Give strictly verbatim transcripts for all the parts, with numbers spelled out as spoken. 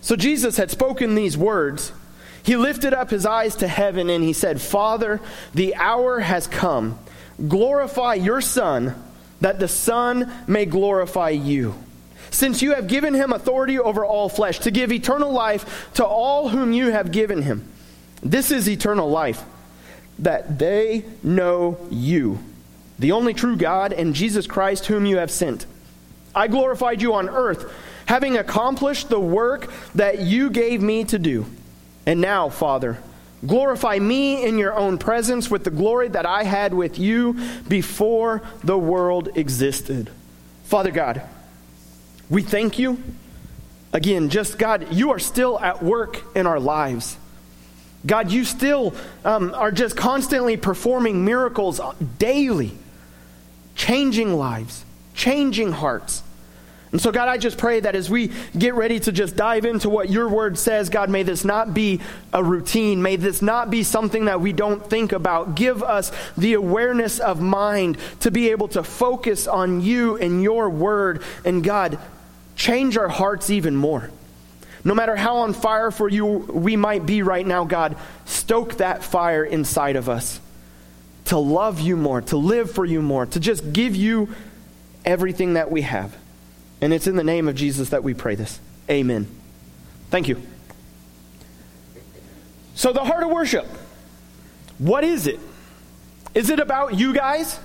So Jesus had spoken these words. He lifted up his eyes to heaven and he said, "Father, the hour has come. Glorify your Son, that the Son may glorify you. Since you have given him authority over all flesh, to give eternal life to all whom you have given him. This is eternal life, that they know you, the only true God, and Jesus Christ whom you have sent. I glorified you on earth, having accomplished the work that you gave me to do. And now, Father, glorify me in your own presence with the glory that I had with you before the world existed." Father God, we thank you. Again, just God, you are still at work in our lives. God, you still um, are just constantly performing miracles daily, changing lives, changing hearts. And so, God, I just pray that as we get ready to just dive into what your word says, God, may this not be a routine. May this not be something that we don't think about. Give us the awareness of mind to be able to focus on you and your word. And God, change our hearts even more. No matter how on fire for you we might be right now, God, stoke that fire inside of us to love you more, to live for you more, to just give you everything that we have. And it's in the name of Jesus that we pray this. Amen. Thank you. So the heart of worship, what is it? Is it about you guys?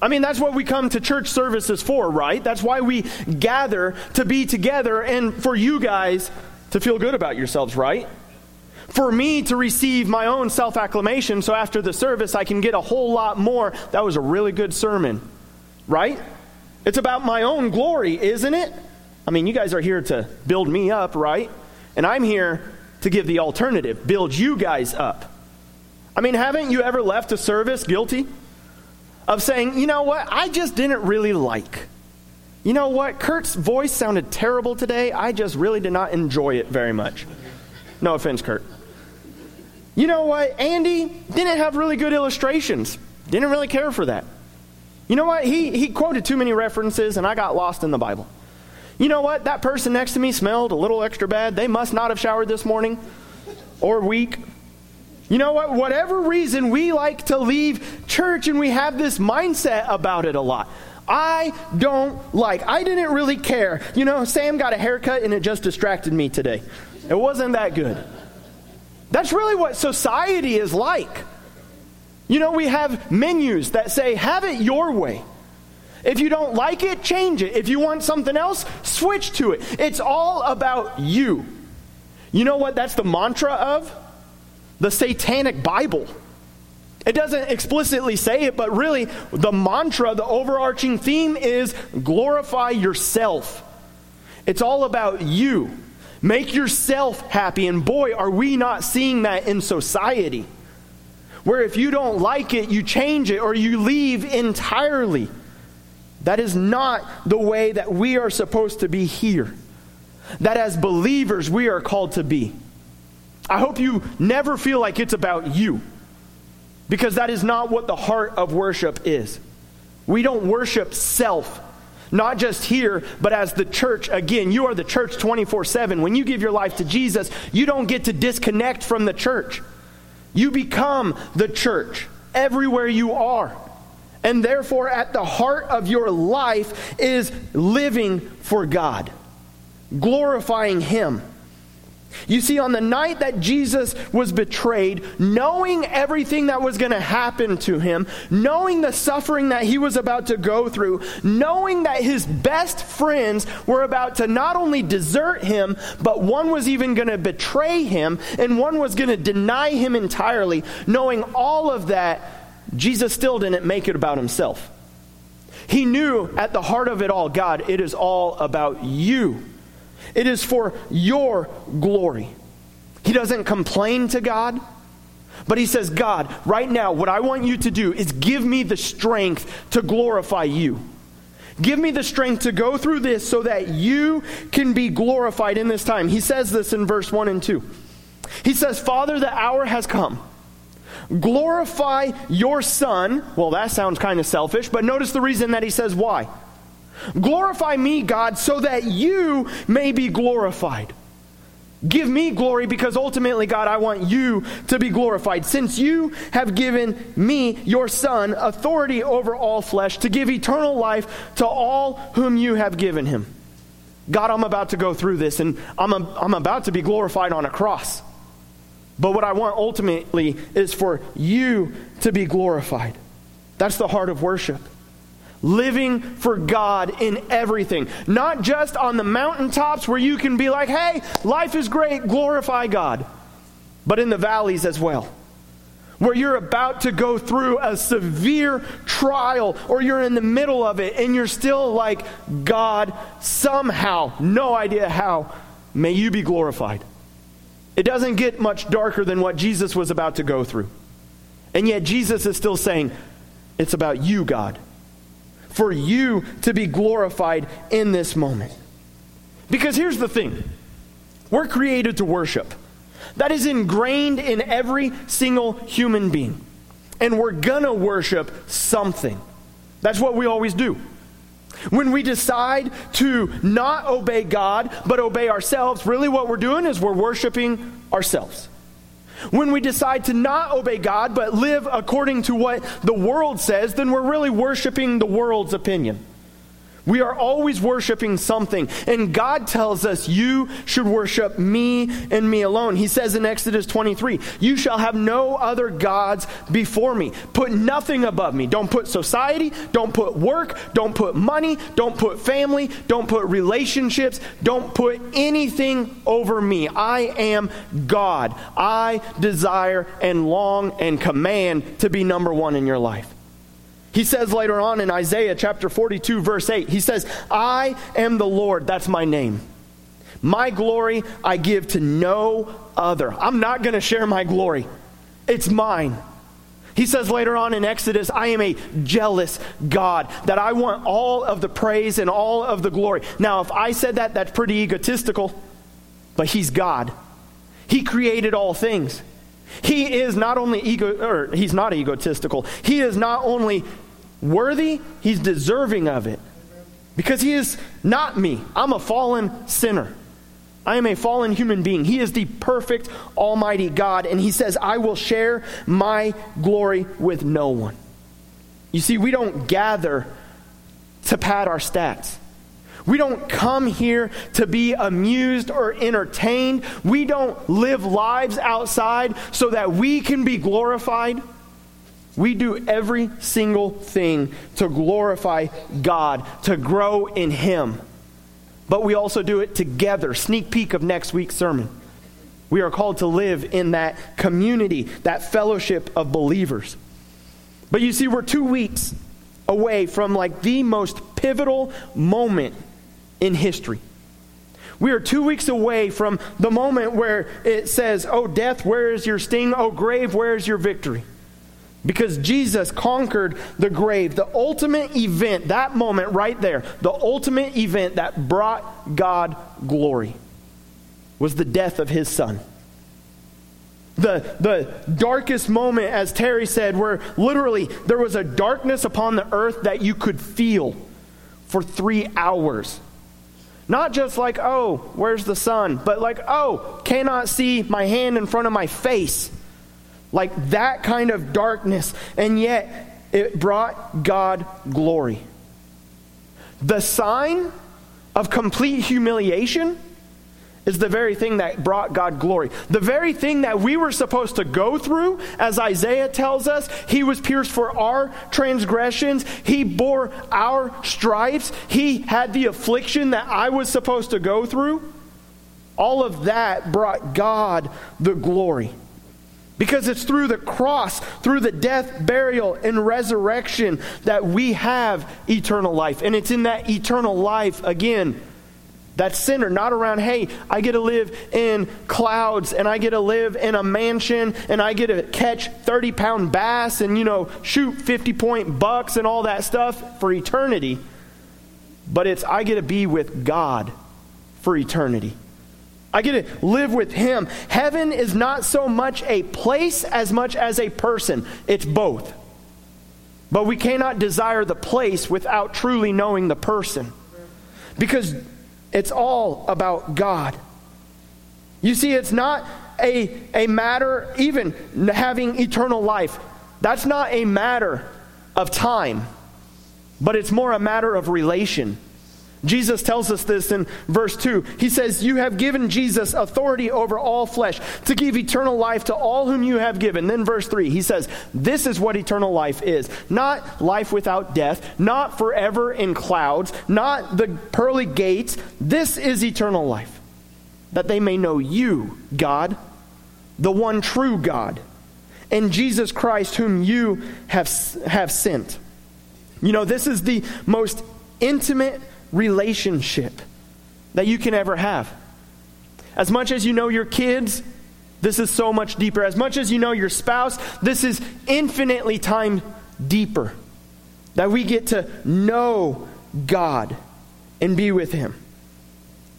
I mean, that's what we come to church services for, right? That's why we gather to be together and for you guys to feel good about yourselves, right? For me to receive my own self-acclamation so after the service I can get a whole lot more. That was a really good sermon, right? It's about my own glory, isn't it? I mean, you guys are here to build me up, right? And I'm here to give the alternative, build you guys up. I mean, haven't you ever left a service guilty of saying, you know what, I just didn't really like. You know what, Kurt's voice sounded terrible today. I just really did not enjoy it very much. No offense, Kurt. You know what, Andy didn't have really good illustrations. Didn't really care for that. You know what? He he quoted too many references and I got lost in the Bible. You know what? That person next to me smelled a little extra bad. They must not have showered this morning or week. You know what? Whatever reason, we like to leave church and we have this mindset about it a lot. I don't like. I didn't really care. You know, Sam got a haircut and it just distracted me today. It wasn't that good. That's really what society is like. You know, we have menus that say, have it your way. If you don't like it, change it. If you want something else, switch to it. It's all about you. You know what that's the mantra of? The satanic Bible. It doesn't explicitly say it, but really the mantra, the overarching theme is glorify yourself. It's all about you. Make yourself happy. And boy, are we not seeing that in society. Where if you don't like it, you change it or you leave entirely. That is not the way that we are supposed to be here. That as believers we are called to be. I hope you never feel like it's about you. Because that is not what the heart of worship is. We don't worship self. Not just here, but as the church. Again, you are the church twenty-four seven. When you give your life to Jesus, you don't get to disconnect from the church. You become the church everywhere you are. And therefore, at the heart of your life is living for God, glorifying Him. You see, on the night that Jesus was betrayed, knowing everything that was going to happen to Him, knowing the suffering that He was about to go through, knowing that His best friends were about to not only desert Him, but one was even going to betray Him, and one was going to deny Him entirely, knowing all of that, Jesus still didn't make it about Himself. He knew at the heart of it all, God, it is all about you. It is for your glory. He doesn't complain to God, but he says, God, right now, what I want you to do is give me the strength to glorify you. Give me the strength to go through this so that you can be glorified in this time. He says this in verse one and two. He says, Father, the hour has come. Glorify your Son. Well, that sounds kind of selfish, but notice the reason that he says why. Glorify me, God, so that you may be glorified. Give me glory, because ultimately, God, I want you to be glorified. Since you have given me, your Son, authority over all flesh to give eternal life to all whom you have given him. God, I'm about to go through this, and I'm, I'm about to be glorified on a cross. But what I want ultimately is for you to be glorified. That's the heart of worship. Living for God in everything. Not just on the mountaintops where you can be like, hey, life is great, glorify God. But in the valleys as well. Where you're about to go through a severe trial, or you're in the middle of it and you're still like, God, somehow, no idea how, may you be glorified. It doesn't get much darker than what Jesus was about to go through. And yet Jesus is still saying, it's about you, God. For you to be glorified in this moment. Because here's the thing. We're created to worship. That is ingrained in every single human being. And we're gonna worship something. That's what we always do. When we decide to not obey God, but obey ourselves, really what we're doing is we're worshiping ourselves. When we decide to not obey God, but live according to what the world says, then we're really worshiping the world's opinion. We are always worshiping something. And God tells us, you should worship me and me alone. He says in Exodus twenty-three, you shall have no other gods before me. Put nothing above me. Don't put society. Don't put work. Don't put money. Don't put family. Don't put relationships. Don't put anything over me. I am God. I desire and long and command to be number one in your life. He says later on in Isaiah chapter forty-two, verse eight, he says, I am the Lord, that's my name. My glory I give to no other. I'm not going to share my glory. It's mine. He says later on in Exodus, I am a jealous God, that I want all of the praise and all of the glory. Now, if I said that, that's pretty egotistical, but he's God. He created all things. He is not only ego, or he's not egotistical. He is not only worthy, he's deserving of it. Because he is not me. I'm a fallen sinner. I am a fallen human being. He is the perfect almighty God. And he says, I will share my glory with no one. You see, we don't gather to pad our stats. We don't come here to be amused or entertained. We don't live lives outside so that we can be glorified. We do every single thing to glorify God, to grow in Him. But we also do it together. Sneak peek of next week's sermon. We are called to live in that community, that fellowship of believers. But you see, we're two weeks away from like the most pivotal moment in history. We are two weeks away from the moment where it says, oh, death, where is your sting? Oh, grave, where is your victory? Because Jesus conquered the grave. The ultimate event, that moment right there, the ultimate event that brought God glory was the death of his Son. The, the darkest moment, as Terry said, where literally there was a darkness upon the earth that you could feel for three hours. Not just like, oh, where's the sun? But like, oh, cannot see my hand in front of my face. Like that kind of darkness. And yet, it brought God glory. The sign of complete humiliation is the very thing that brought God glory. The very thing that we were supposed to go through, as Isaiah tells us, he was pierced for our transgressions. He bore our stripes. He had the affliction that I was supposed to go through. All of that brought God the glory. Because it's through the cross, through the death, burial, and resurrection that we have eternal life. And it's in that eternal life, again, that sinner, not around, hey, I get to live in clouds and I get to live in a mansion and I get to catch thirty-pound bass and, you know, shoot fifty-point bucks and all that stuff for eternity. But it's I get to be with God for eternity. I get to live with Him. Heaven is not so much a place as much as a person. It's both. But we cannot desire the place without truly knowing the person. Because it's all about God. You see, it's not a, a matter, even having eternal life, that's not a matter of time, but it's more a matter of relation. Jesus tells us this in verse two. He says, you have given Jesus authority over all flesh to give eternal life to all whom you have given. Then verse three, he says, this is what eternal life is. Not life without death, not forever in clouds, not the pearly gates. This is eternal life, that they may know you, God, the one true God, and Jesus Christ whom you have, have sent. You know, this is the most intimate relationship that you can ever have. As much as you know your kids, this is so much deeper. As much as you know your spouse, this is infinitely time deeper, that we get to know God and be with him.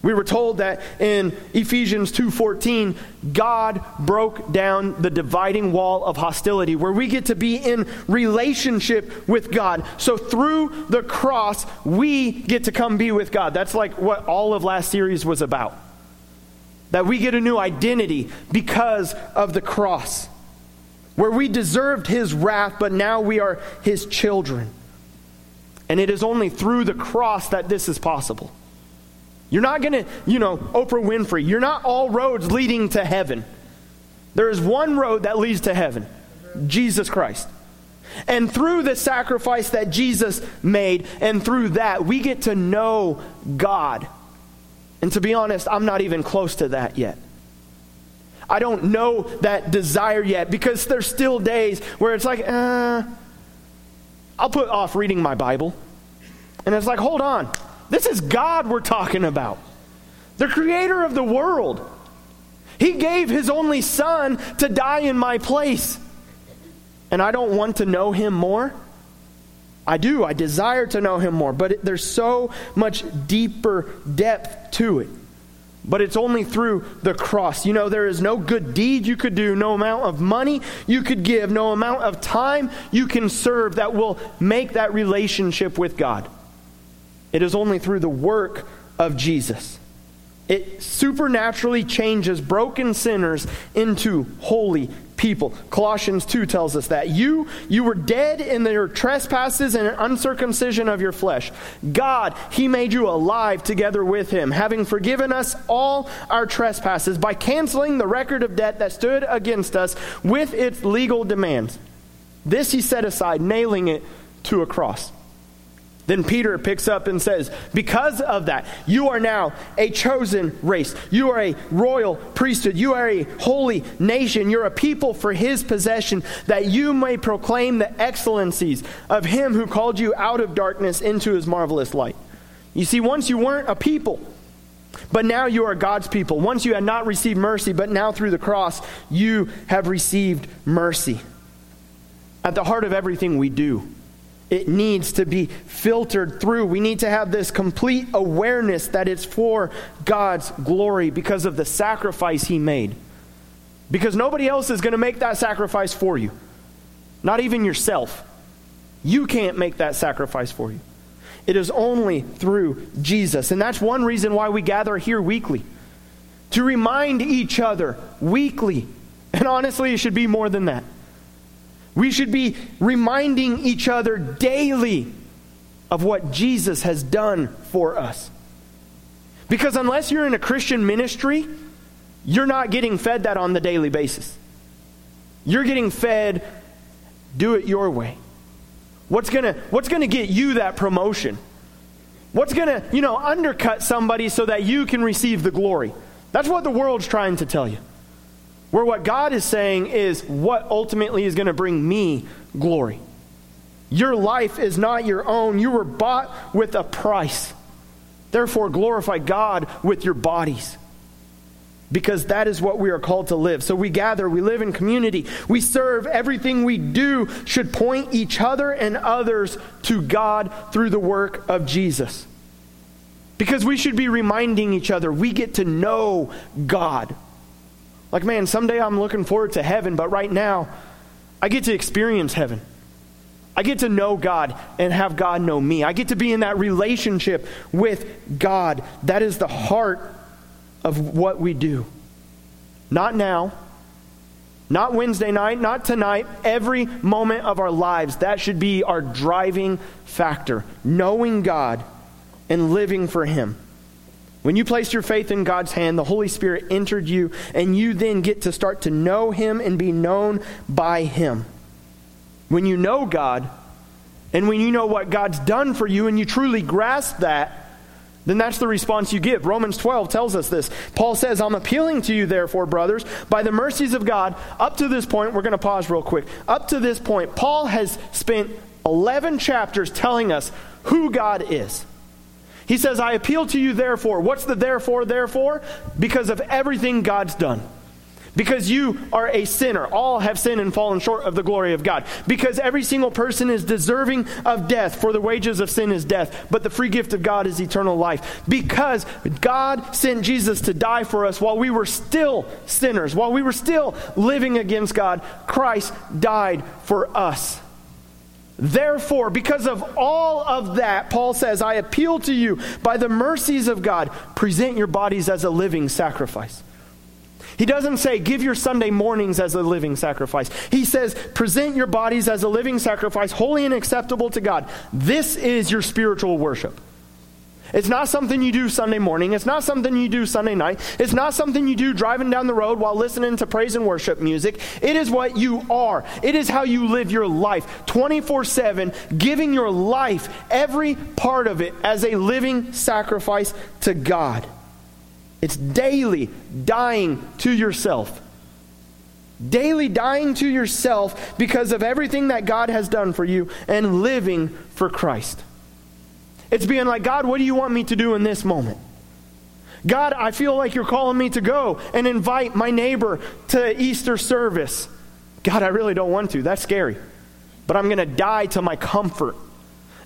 We were told that in Ephesians two fourteen, God broke down the dividing wall of hostility, where we get to be in relationship with God. So through the cross, we get to come be with God. That's like what all of last series was about. That we get a new identity because of the cross, where we deserved his wrath, but now we are his children. And it is only through the cross that this is possible. You're not going to, you know, Oprah Winfrey, you're not all roads leading to heaven. There is one road that leads to heaven, Jesus Christ. And through the sacrifice that Jesus made, and through that, we get to know God. And to be honest, I'm not even close to that yet. I don't know that desire yet, because there's still days where it's like, uh, I'll put off reading my Bible. And it's like, hold on. This is God we're talking about. The creator of the world. He gave his only son to die in my place. And I don't want to know him more. I do. I desire to know him more. But it, there's so much deeper depth to it. But it's only through the cross. You know, there is no good deed you could do, no amount of money you could give, no amount of time you can serve that will make that relationship with God. It is only through the work of Jesus. It supernaturally changes broken sinners into holy people. Colossians two tells us that. You, you were dead in your trespasses and uncircumcision of your flesh. God, he made you alive together with him, having forgiven us all our trespasses by canceling the record of debt that stood against us with its legal demands. This he set aside, nailing it to a cross. Then Peter picks up and says, because of that, you are now a chosen race. You are a royal priesthood. You are a holy nation. You're a people for his possession, that you may proclaim the excellencies of him who called you out of darkness into his marvelous light. You see, once you weren't a people, but now you are God's people. Once you had not received mercy, but now through the cross, you have received mercy. At the heart of everything we do, it needs to be filtered through. We need to have this complete awareness that it's for God's glory because of the sacrifice he made. Because nobody else is going to make that sacrifice for you. Not even yourself. You can't make that sacrifice for you. It is only through Jesus. And that's one reason why we gather here weekly. To remind each other weekly. And honestly, it should be more than that. We should be reminding each other daily of what Jesus has done for us. Because unless you're in a Christian ministry, you're not getting fed that on the daily basis. You're getting fed, do it your way. What's gonna, what's gonna get you that promotion? What's gonna, you know, undercut somebody so that you can receive the glory? That's what the world's trying to tell you. Where what God is saying is what ultimately is going to bring me glory. Your life is not your own. You were bought with a price. Therefore, glorify God with your bodies. Because that is what we are called to live. So we gather, we live in community, we serve. Everything we do should point each other and others to God through the work of Jesus. Because we should be reminding each other, we get to know God. Like, man, someday I'm looking forward to heaven, but right now, I get to experience heaven. I get to know God and have God know me. I get to be in that relationship with God. That is the heart of what we do. Not now. Not Wednesday night, not tonight. Every moment of our lives, that should be our driving factor. Knowing God and living for Him. When you placed your faith in God's hand, the Holy Spirit entered you, and you then get to start to know Him and be known by Him. When you know God, and when you know what God's done for you, and you truly grasp that, then that's the response you give. Romans twelve tells us this. Paul says, I'm appealing to you, therefore, brothers, by the mercies of God. Up to this point, we're going to pause real quick. Up to this point, Paul has spent eleven chapters telling us who God is. He says, I appeal to you, therefore. What's the therefore, therefore? Because of everything God's done. Because you are a sinner. All have sinned and fallen short of the glory of God. Because every single person is deserving of death, for the wages of sin is death, but the free gift of God is eternal life. Because God sent Jesus to die for us while we were still sinners, while we were still living against God, Christ died for us. Therefore, because of all of that, Paul says, I appeal to you by the mercies of God, present your bodies as a living sacrifice. He doesn't say, give your Sunday mornings as a living sacrifice. He says, present your bodies as a living sacrifice, holy and acceptable to God. This is your spiritual worship. It's not something you do Sunday morning. It's not something you do Sunday night. It's not something you do driving down the road while listening to praise and worship music. It is what you are. It is how you live your life twenty-four seven, giving your life, every part of it, as a living sacrifice to God. It's daily dying to yourself. Daily dying to yourself because of everything that God has done for you and living for Christ. It's being like, God, what do you want me to do in this moment? God, I feel like you're calling me to go and invite my neighbor to Easter service. God, I really don't want to. That's scary. But I'm going to die to my comfort.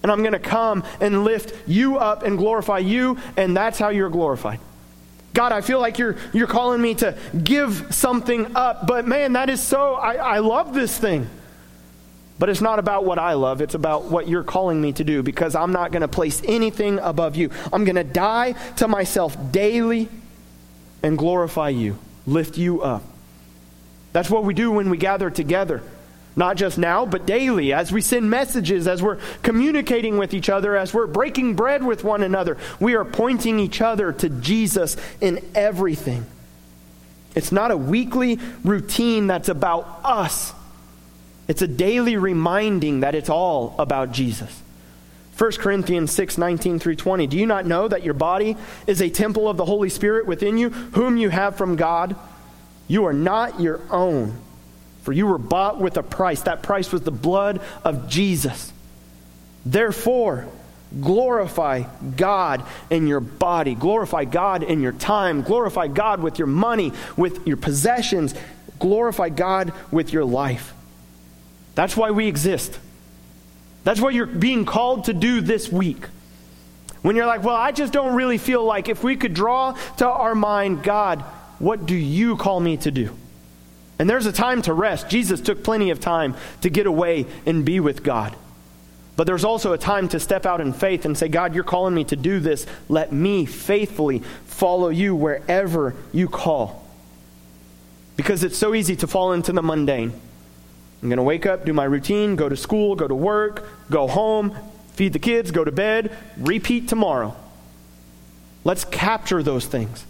And I'm going to come and lift you up and glorify you. And that's how you're glorified. God, I feel like you're you're calling me to give something up. But man, that is so, I, I love this thing. But it's not about what I love. It's about what you're calling me to do, because I'm not going to place anything above you. I'm going to die to myself daily and glorify you, lift you up. That's what we do when we gather together. Not just now, but daily, as we send messages, as we're communicating with each other, as we're breaking bread with one another, we are pointing each other to Jesus in everything. It's not a weekly routine that's about us. It's a daily reminding that it's all about Jesus. First Corinthians six nineteen through twenty. Do you not know that your body is a temple of the Holy Spirit within you, whom you have from God? You are not your own. For you were bought with a price. That price was the blood of Jesus. Therefore, glorify God in your body. Glorify God in your time. Glorify God with your money, with your possessions. Glorify God with your life. That's why we exist. That's what you're being called to do this week. When you're like, well, I just don't really feel like, if we could draw to our mind, God, what do you call me to do? And there's a time to rest. Jesus took plenty of time to get away and be with God. But there's also a time to step out in faith and say, God, you're calling me to do this. Let me faithfully follow you wherever you call. Because it's so easy to fall into the mundane. I'm going to wake up, do my routine, go to school, go to work, go home, feed the kids, go to bed, repeat tomorrow. Let's capture those things.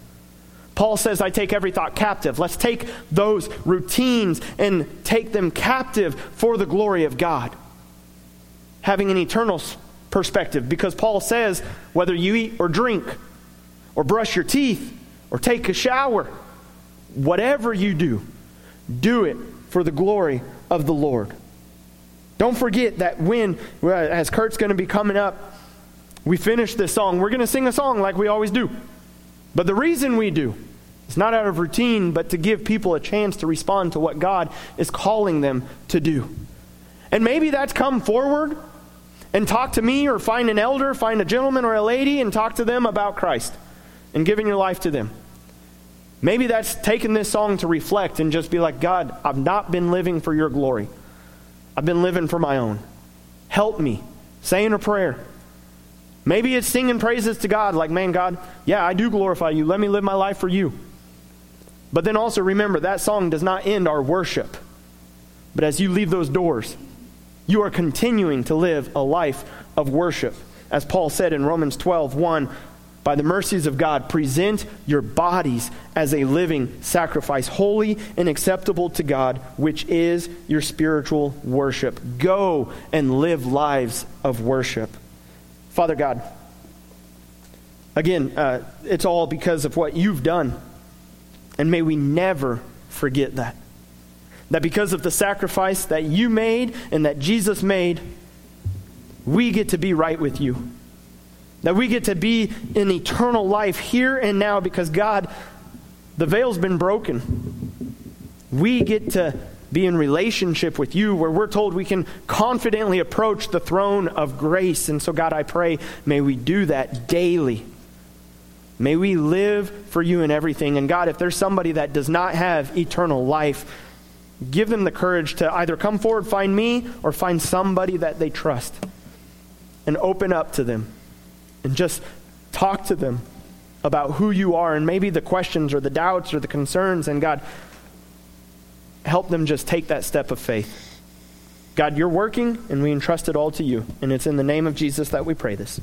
Paul says, I take every thought captive. Let's take those routines and take them captive for the glory of God. Having an eternal perspective, because Paul says, whether you eat or drink, or brush your teeth, or take a shower, whatever you do, do it for the glory of the Lord. Don't forget that when, as Kurt's going to be coming up, we finish this song, we're going to sing a song like we always do. But the reason we do, it's not out of routine, but to give people a chance to respond to what God is calling them to do. And maybe that's come forward and talk to me, or find an elder, find a gentleman or a lady and talk to them about Christ and giving your life to them. Maybe that's taking this song to reflect and just be like, God, I've not been living for your glory. I've been living for my own. Help me. Saying a prayer. Maybe it's singing praises to God, like, man, God, yeah, I do glorify you. Let me live my life for you. But then also remember, that song does not end our worship. But as you leave those doors, you are continuing to live a life of worship. As Paul said in Romans twelve, one, by the mercies of God, present your bodies as a living sacrifice, holy and acceptable to God, which is your spiritual worship. Go and live lives of worship. Father God, again, uh, it's all because of what you've done. And may we never forget that. That because of the sacrifice that you made and that Jesus made, we get to be right with you. That we get to be in eternal life here and now because, God, the veil's been broken. We get to be in relationship with you where we're told we can confidently approach the throne of grace. And so, God, I pray, may we do that daily. May we live for you in everything. And God, if there's somebody that does not have eternal life, give them the courage to either come forward, find me, or find somebody that they trust and open up to them and just talk to them about who you are and maybe the questions or the doubts or the concerns. And God, help them just take that step of faith. God, you're working, and we entrust it all to you. And it's in the name of Jesus that we pray this.